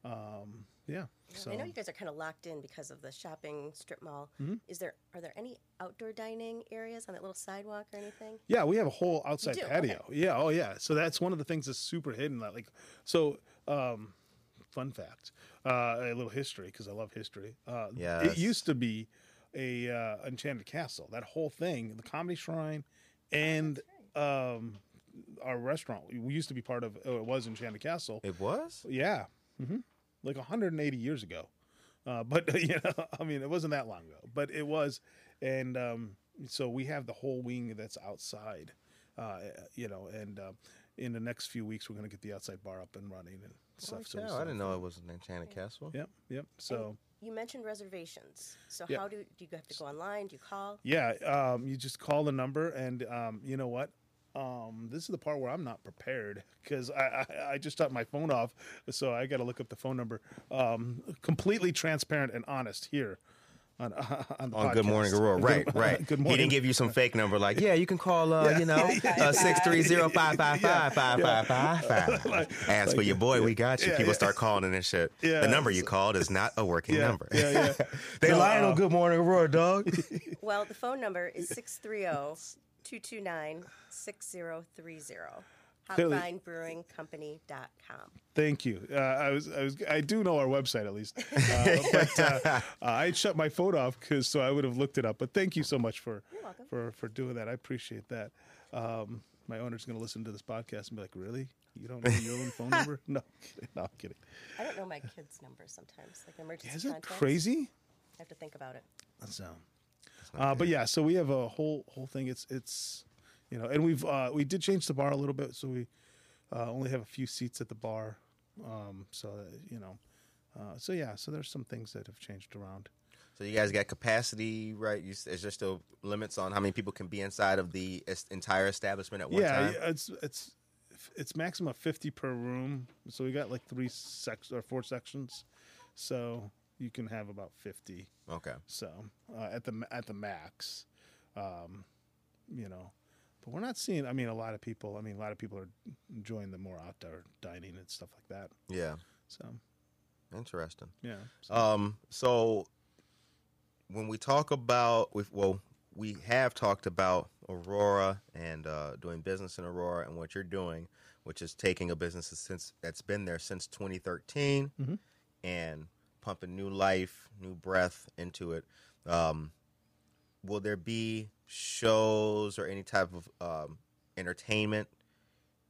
Um, yeah. So. I know you guys are kind of locked in because of the shopping strip mall. Mm-hmm. Is there are there any outdoor dining areas on that little sidewalk or anything? Yeah, we have a whole outside patio. Okay. Yeah, oh yeah. So that's one of the things that's super hidden. Like, so um, fun fact, uh, a little history because I love history. Uh, yeah. It used to be a uh, enchanted castle. That whole thing, the Comedy Shrine, and. Oh, right. um, our restaurant. We used to be part of. Oh, it was Enchanted Castle. It was. Yeah. Mm-hmm. Like one hundred eighty years ago, uh, but you know, I mean, it wasn't that long ago, but it was, and um, so we have the whole wing that's outside, uh, you know, and uh, in the next few weeks we're going to get the outside bar up and running and stuff. Like so I didn't know it was an Enchanted yeah. Castle. Yep, yep. So and you mentioned reservations. So yep. how do do you have to go online? Do you call? Yeah, um, you just call the number, and um, you know what. Um, this is the part where I'm not prepared because I, I, I just shut my phone off, so I got to look up the phone number. Um, completely transparent and honest here on uh, on, the on podcast. Good Morning Aurora, right, good, right. Good morning. He didn't give you some fake number like, yeah, you can call, uh, yeah. you know, six three zero five five five five five five five. Ask for your boy, yeah. we got you. Yeah, People yeah. start calling and this shit. Yeah. The number you called is not a working yeah. number. Yeah, yeah. They no, lying um, on Good Morning Aurora, dog. Well, the phone number is six three zero. two two nine, six zero three zero hop vine brewing company dot com. Thank you. Uh, I was I was I do know our website at least. Uh, but uh, I shut my phone off cuz so I would have looked it up. But thank you so much for for for doing that. I appreciate that. Um, my owner's going to listen to this podcast and be like, "Really? You don't know your own phone number?" No. No, I'm kidding. I don't know my kids' numbers sometimes. Like emergency Isn't contacts. Is it crazy? I have to think about it. So Uh, but yeah, so we have a whole whole thing. It's it's, you know, and we've uh, we did change the bar a little bit, so we uh, only have a few seats at the bar. Um, so that, you know, uh, so yeah, so there's some things that have changed around. So you guys got capacity, right? You, is there still limits on how many people can be inside of the est- entire establishment at one yeah, time? Yeah, it's it's it's maximum of fifty per room. So we got like three sec- or four sections. So. You can have about fifty. Okay. So uh, at the at the max, um, you know, but we're not seeing. I mean, a lot of people. I mean, a lot of people are enjoying the more outdoor dining and stuff like that. Yeah. So interesting. Yeah. So, um, so when we talk about, we've, well, we have talked about Aurora and uh, doing business in Aurora and what you're doing, which is taking a business since that's been there since twenty thirteen, mm-hmm. and pumping new life, new breath into it. Um, will there be shows or any type of um, entertainment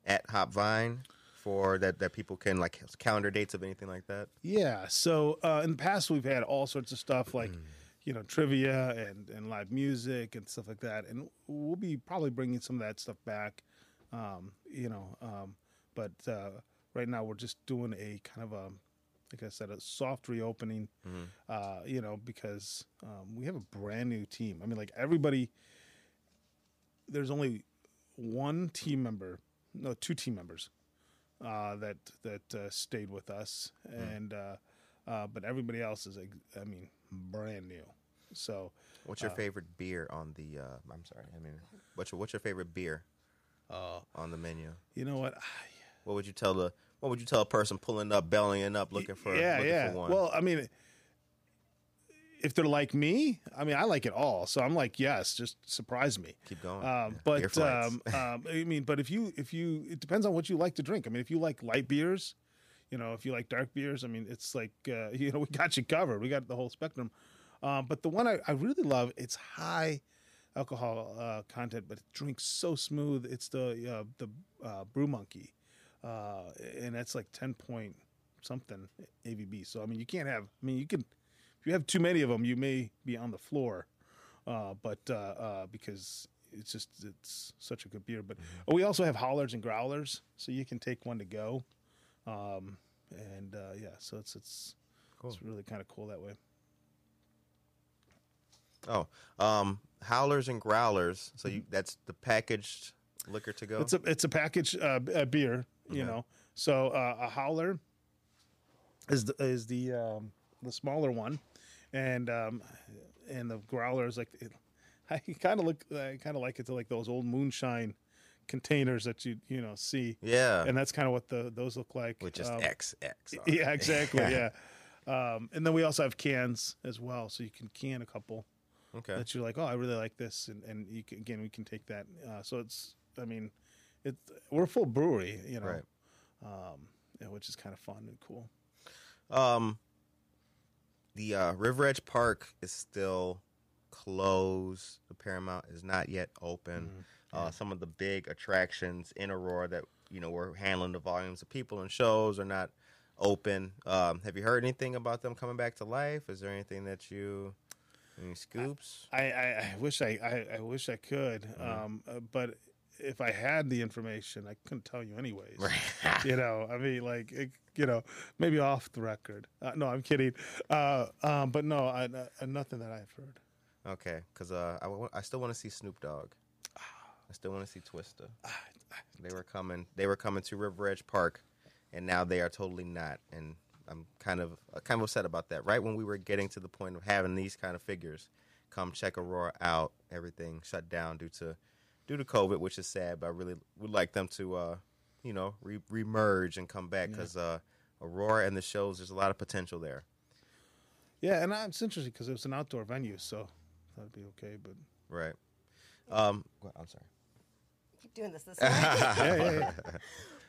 at Hop Vine for that, that people can, like, calendar dates of anything like that? Yeah. So uh, in the past, we've had all sorts of stuff like, mm. you know, trivia and, and live music and stuff like that. And we'll be probably bringing some of that stuff back, um, you know. Um, but uh, right now, we're just doing a kind of a, like I said, a soft reopening, mm-hmm. uh, you know, because um, we have a brand new team. I mean, like everybody, there's only one team member, no, two team members uh, that that uh, stayed with us, mm. and uh, uh, but everybody else is, I mean, brand new. So, what's your uh, favorite beer on the? Uh, I'm sorry, I mean, what's your, what's your favorite beer uh, on the menu? You know what? What would you tell the? What would you tell a person pulling up, bellying up, looking for, yeah, looking yeah. for one? Well, I mean, if they're like me, I mean, I like it all. So I'm like, yes, just surprise me. Keep going. Um, yeah. But um, um, I mean, but if you if you it depends on what you like to drink. I mean, if you like light beers, you know, if you like dark beers, I mean, it's like, uh, you know, we got you covered. We got the whole spectrum. Um, but the one I, I really love, it's high alcohol uh, content, but it drinks so smooth. It's the uh, the uh, Brew Monkey, uh, and that's like ten point something A B V. So I mean, you can't have. I mean, you can. If you have too many of them, you may be on the floor, uh, but uh, uh, because it's just it's such a good beer. But oh, we also have hollers and growlers, so you can take one to go, um, and uh, yeah, so it's it's cool. It's really kind of cool that way. Oh, um, howlers and growlers. So you, that's the packaged liquor to go. It's a it's a packaged uh, a beer, you okay. know. So uh, a howler is the is the um, the smaller one, and um, and the growler is like it, I kind of look I kind of like it to like those old moonshine containers that you you know see. Yeah, and that's kind of what the those look like. With just um, X X. Yeah, exactly. Yeah, um, and then we also have cans as well, so you can can a couple. Okay. That you're like, oh, I really like this, and and you can, again, we can take that. Uh, so it's, I mean, it we're a full brewery, you know, right. um, yeah, which is kind of fun and cool. Um, the uh, River Edge Park is still closed. The Paramount is not yet open. Mm-hmm. Uh, some of the big attractions in Aurora that you know we're handling the volumes of people and shows are not open. Um, have you heard anything about them coming back to life? Is there anything that you Any scoops? I, I, I wish I, I, I wish I could, mm-hmm. um, uh, but if I had the information, I couldn't tell you anyways. Right. You know, I mean, like, it, you know, maybe off the record. Uh, no, I'm kidding. Uh, um, but no, I, uh, nothing that I've heard. Okay, because uh, I, w- I still want to see Snoop Dogg. I still want to see Twista. They were coming. They were coming to River Edge Park, and now they are totally not. And I'm kind of kind of upset about that. Right when we were getting to the point of having these kind of figures come check Aurora out, everything shut down due to due to COVID, which is sad. But I really would like them to, uh, you know, re- remerge and come back because yeah. uh, Aurora and the shows, there's a lot of potential there. Yeah, and it's interesting because it was an outdoor venue, so that'd be okay. But right, um, well, I'm sorry. Keep doing this this way. yeah, yeah, yeah.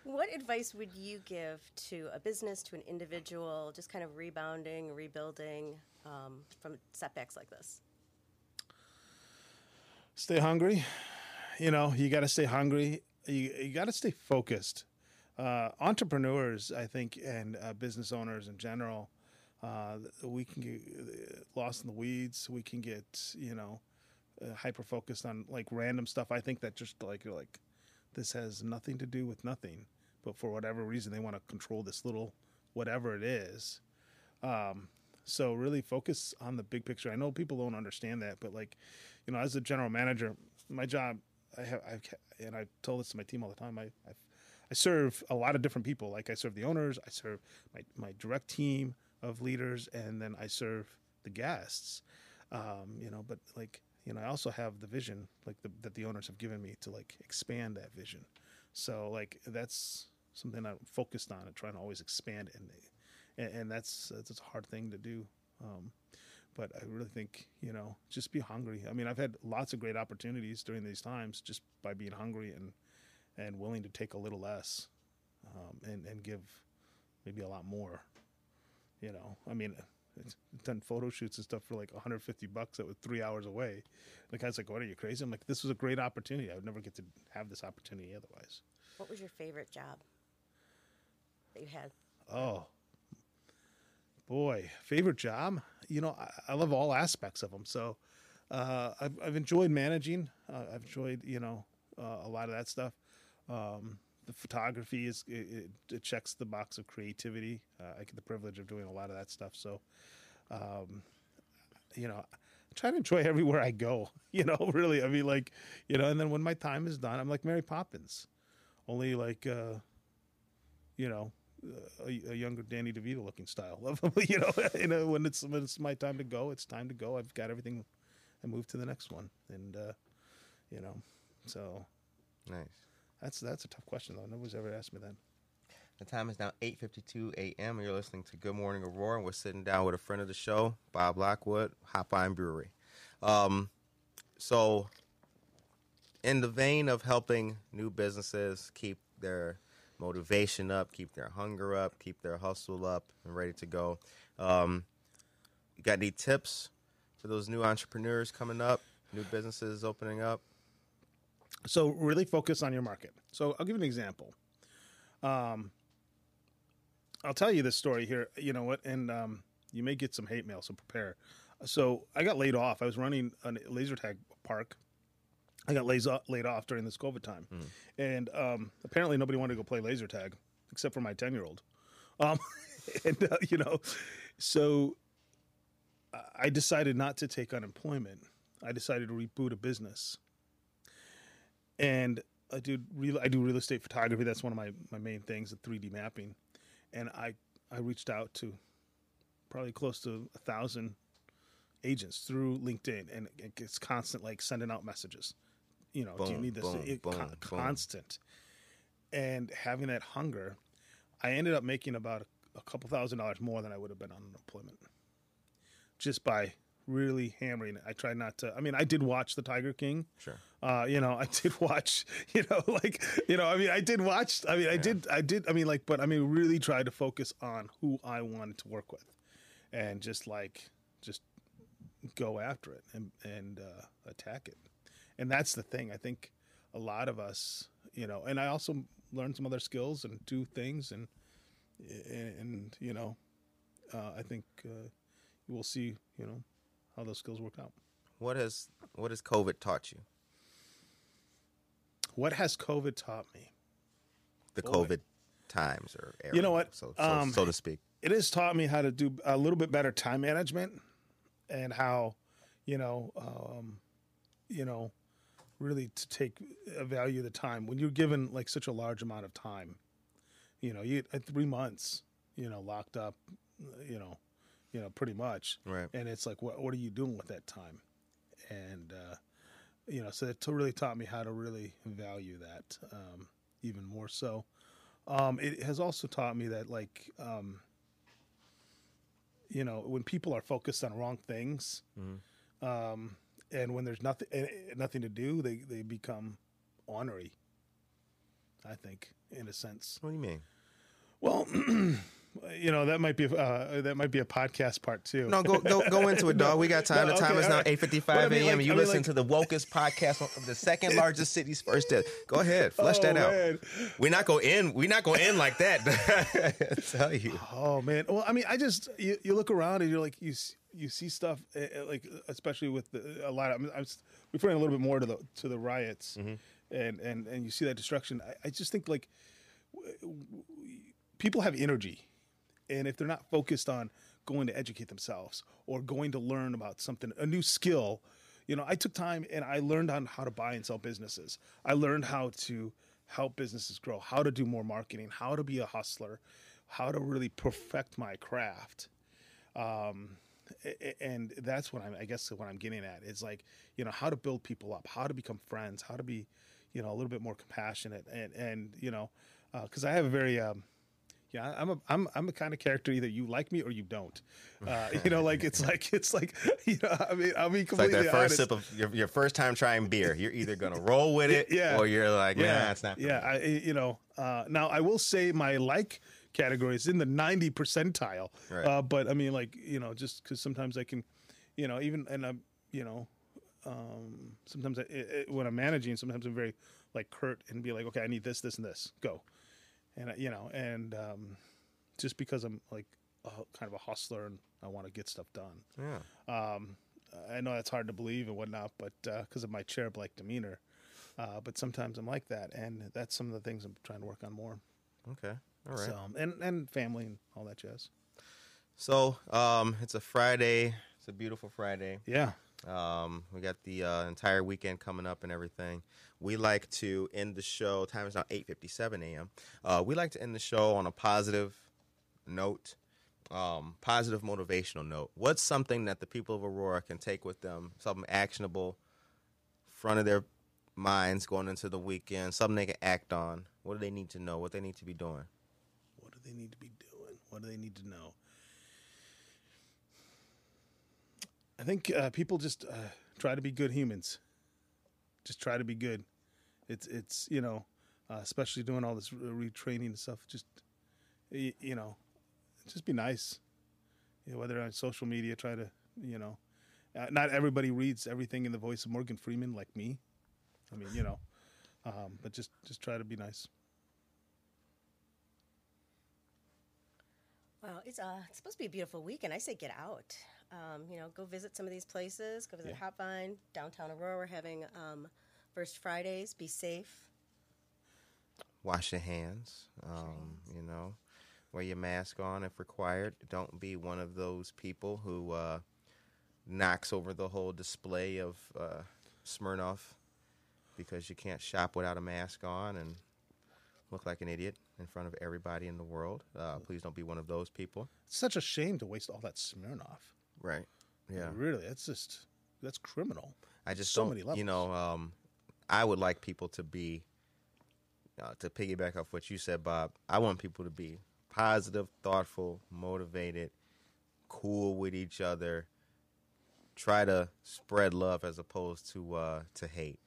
What advice would you give to a business, to an individual, just kind of rebounding, rebuilding um, from setbacks like this? Stay hungry. You know, you got to stay hungry. You, you got to stay focused. Uh, entrepreneurs, I think, and uh, business owners in general, uh, we can get lost in the weeds. We can get, you know, uh, hyper-focused on, like, random stuff. I think that just, like, you're like, this has nothing to do with nothing. But for whatever reason, they want to control this little whatever it is. Um, so really focus on the big picture. I know people don't understand that, but like, you know, as a general manager, my job, I have, I've, and I tell this to my team all the time, I I've, I serve a lot of different people. Like I serve the owners, I serve my, my direct team of leaders, and then I serve the guests, um, you know, but like, you know, I also have the vision like the, that the owners have given me to like expand that vision. So like that's something I'm focused on and trying to always expand, and and, and that's that's a hard thing to do, um, but I really think you know just be hungry. I mean, I've had lots of great opportunities during these times just by being hungry and and willing to take a little less, um, and and give maybe a lot more. You know, I mean, I've done photo shoots and stuff for like one hundred fifty bucks that was three hours away. The guy's like, "What are you crazy?" I'm like, "This was a great opportunity. I would never get to have this opportunity otherwise." What was your favorite job that you had? Oh, boy. Favorite job? You know, I, I love all aspects of them. So uh, I've, I've enjoyed managing. Uh, I've enjoyed, you know, uh, a lot of that stuff. Um, the photography, is it, it, it checks the box of creativity. Uh, I get the privilege of doing a lot of that stuff. So, um, you know, I try to enjoy everywhere I go, you know, really. I mean, like, you know, and then when my time is done, I'm like Mary Poppins. Only like, uh, you know, a, a younger Danny DeVito looking style. you know, you know when, it's, when it's my time to go, it's time to go. I've got everything. I move to the next one. And, uh, you know, so. Nice. That's that's a tough question, though. Nobody's ever asked me that. The time is now eight fifty-two a m You're listening to Good Morning Aurora. We're sitting down with a friend of the show, Bob Lockwood, Hop Vine Brewery. Um, so, in the vein of helping new businesses keep their motivation up, keep their hunger up, keep their hustle up, and ready to go, um, you got any tips for those new entrepreneurs coming up, new businesses opening up? So, really focus on your market. So, I'll give you an example. Um, I'll tell you this story here, you know what, and um, you may get some hate mail, so prepare. So I got laid off. I was running a laser tag park. I got laid off during this COVID time. Mm. And um, apparently nobody wanted to go play laser tag except for my ten-year-old. Um, and, uh, you know, so I decided not to take unemployment. I decided to reboot a business. And I do real I do real estate photography. That's one of my, my main things, the three D mapping. And I, I reached out to probably close to a thousand agents through LinkedIn, and it's constant, like sending out messages. You know, boom, do you need this? Boom, it, boom, con- boom. Constant. And having that hunger, I ended up making about a, a couple thousand dollars more than I would have been on unemployment, just by really hammering it. I try not to. I mean, I did watch The Tiger King. Sure. Uh, you know, I did watch. You know, like you know, I mean, I did watch. I mean, I yeah. did. I did. I mean, like, but I mean, really tried to focus on who I wanted to work with, and just like just go after it and and uh, attack it. And that's the thing. I think a lot of us, you know, and I also learned some other skills and do things, and and you know, uh, I think uh, we'll see. You know, how those skills work out. What has what has COVID taught you? What has COVID taught me? The Boy. COVID times or era, you know what, so, so, um, so to speak. It has taught me how to do a little bit better time management, and how, you know, um, you know, really to take a value of the time when you're given like such a large amount of time. You know, you at three months, you know, locked up, you know. You know, pretty much. Right. And it's like, what what are you doing with that time? And, uh, you know, so it really taught me how to really value that um, even more so. Um, it has also taught me that, like, um, you know, when people are focused on wrong things, mm-hmm. um, and when there's nothing nothing to do, they, they become ornery, I think, in a sense. What do you mean? Well... You know, that might be uh, that might be a podcast part too. No, go go go into it, dog. No, we got time. No, the time okay, is now eight fifty five a m. And you I mean, listen like... to the wokest podcast of the second largest city's first death. Go ahead, flesh oh, that out. Man. We're not gonna end. We're not gonna end like that. I tell you. Oh man. Well, I mean, I just you, you look around and you're like you you see stuff like especially with the, a lot of. I'm, I'm referring a little bit more to the to the riots, mm-hmm. and, and and you see that destruction. I, I just think like people have energy. And if they're not focused on going to educate themselves or going to learn about something, a new skill, you know, I took time and I learned on how to buy and sell businesses. I learned how to help businesses grow, how to do more marketing, how to be a hustler, how to really perfect my craft. Um, and that's what I'm, I guess what I'm getting at is like, you know, how to build people up, how to become friends, how to be, you know, a little bit more compassionate. And, and you know, uh, 'cause I have a very... Um, Yeah, I'm a I'm I'm a kind of character either you like me or you don't. Uh, you know, like it's like it's like you know I mean I'll be completely it's like that first honest. Sip of your, your first time trying beer. You're either gonna roll with it, yeah. or you're like, nah, yeah, it's not. Yeah, I, you know. Uh, now I will say my like category is in the ninety percentile. Right. Uh, but I mean, like you know, just because sometimes I can, you know, even and I'm you know, um, sometimes I, it, when I'm managing, sometimes I'm very like curt and be like, okay, I need this, this, and this. Go. And, you know, and um, just because I'm, like, a, kind of a hustler and I want to get stuff done. Yeah. Um, I know that's hard to believe and whatnot, but because uh, of my cherub-like demeanor. Uh, but sometimes I'm like that, and that's some of the things I'm trying to work on more. Okay. All right. So, and, and family and all that jazz. So um, it's a Friday. It's a beautiful Friday. Yeah. Um, we got the uh, entire weekend coming up and everything. We like to end the show. Time is now eight fifty-seven a m Uh, we like to end the show on a positive note, um, positive motivational note. What's something that the people of Aurora can take with them, something actionable, front of their minds going into the weekend, something they can act on? What do they need to know? What they need to be doing? they need to be doing? What do they need to know? I think uh, people just uh, try to be good humans. Just try to be good. It's, it's you know, uh, especially doing all this retraining and stuff, just, you, you know, just be nice. You know, whether on social media, try to, you know, uh, not everybody reads everything in the voice of Morgan Freeman like me. I mean, you know, um, but just, just try to be nice. Wow, it's, uh, it's supposed to be a beautiful week, and I say get out. Um, you know, go visit some of these places. Go visit yeah. Hop Vine, downtown Aurora. We're having um, First Fridays. Be safe. Wash your hands. Um, you know, wear your mask on if required. Don't be one of those people who uh, knocks over the whole display of uh, Smirnoff because you can't shop without a mask on and look like an idiot in front of everybody in the world. Uh, please don't be one of those people. It's such a shame to waste all that Smirnoff. Right. Yeah. Really, that's just, that's criminal. I just so don't, many levels. You know, um, I would like people to be, uh, to piggyback off what you said, Bob, I want people to be positive, thoughtful, motivated, cool with each other, try to spread love as opposed to uh, to hate.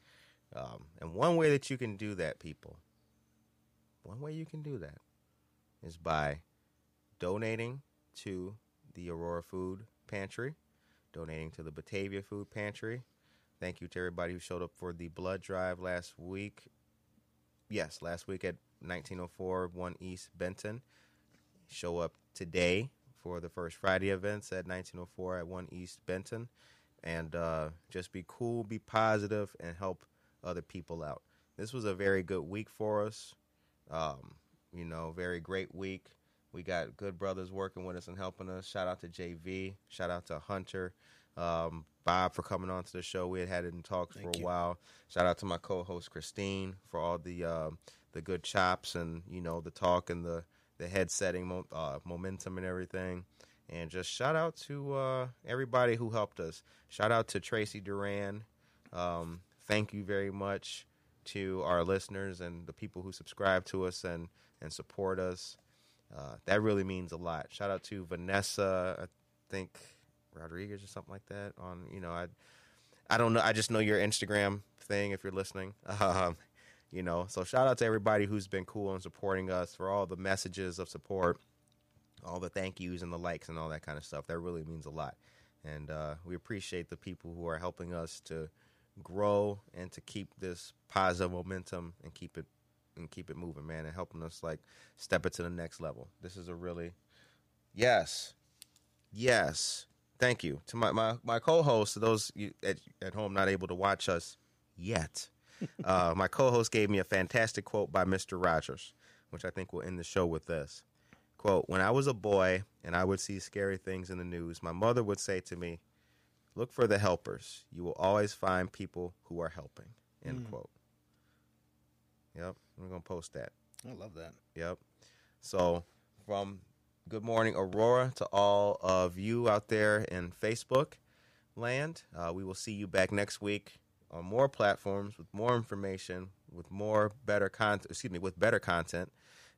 Um, and one way that you can do that, people, one way you can do that is by donating to the Aurora Food Pantry, donating to the Batavia Food Pantry. Thank you to everybody who showed up for the blood drive last week. Yes, last week at nineteen oh four one East Benton. Show up today for the First Friday events at nineteen oh four at one East Benton. And uh, just be cool, be positive, and help other people out. This was a very good week for us. Um, you know, very great week. We got good brothers working with us and helping us. Shout out to J V. Shout out to Hunter. Um, Bob for coming on to the show. We had had it in talks Thank for a you. while. Shout out to my co-host Christine for all the uh, the good chops and, you know, the talk and the, the head setting uh, momentum and everything. And just shout out to uh, everybody who helped us. Shout out to Tracy Duran. Um, thank you very much to our listeners and the people who subscribe to us and, and support us. Uh, that really means a lot. Shout out to Vanessa, I think, Rodriguez or something like that. On you know, I I don't know. I just know your Instagram thing if you're listening. Um, you know, so shout out to everybody who's been cool and supporting us for all the messages of support, all the thank yous and the likes and all that kind of stuff. That really means a lot. And uh, we appreciate the people who are helping us to grow and to keep this positive momentum and keep it and keep it moving, man, and helping us, like, step it to the next level. This is a really, yes, yes, thank you. To my, my, my co-host, those you, at, at home not able to watch us yet, uh, my co-host gave me a fantastic quote by Mister Rogers, which I think will end the show with this. Quote, "When I was a boy and I would see scary things in the news, my mother would say to me, 'Look for the helpers. You will always find people who are helping.'" End mm. quote. Yep, we're going to post that. I love that. Yep. So from Good Morning Aurora to all of you out there in Facebook land, uh, we will see you back next week on more platforms with more information, with more better content, excuse me, with better content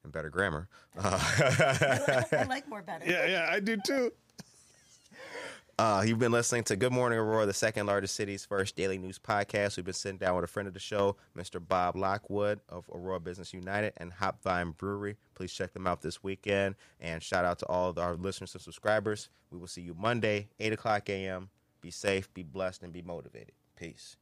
and better grammar. Uh, I like more better. Yeah, yeah, I do too. Uh, you've been listening to Good Morning Aurora, the second largest city's first daily news podcast. We've been sitting down with a friend of the show, Mister Bob Lockwood of Aurora Business United and Hop Vine Brewery. Please check them out this weekend. And shout out to all of our listeners and subscribers. We will see you Monday, eight o'clock a m Be safe, be blessed, and be motivated. Peace.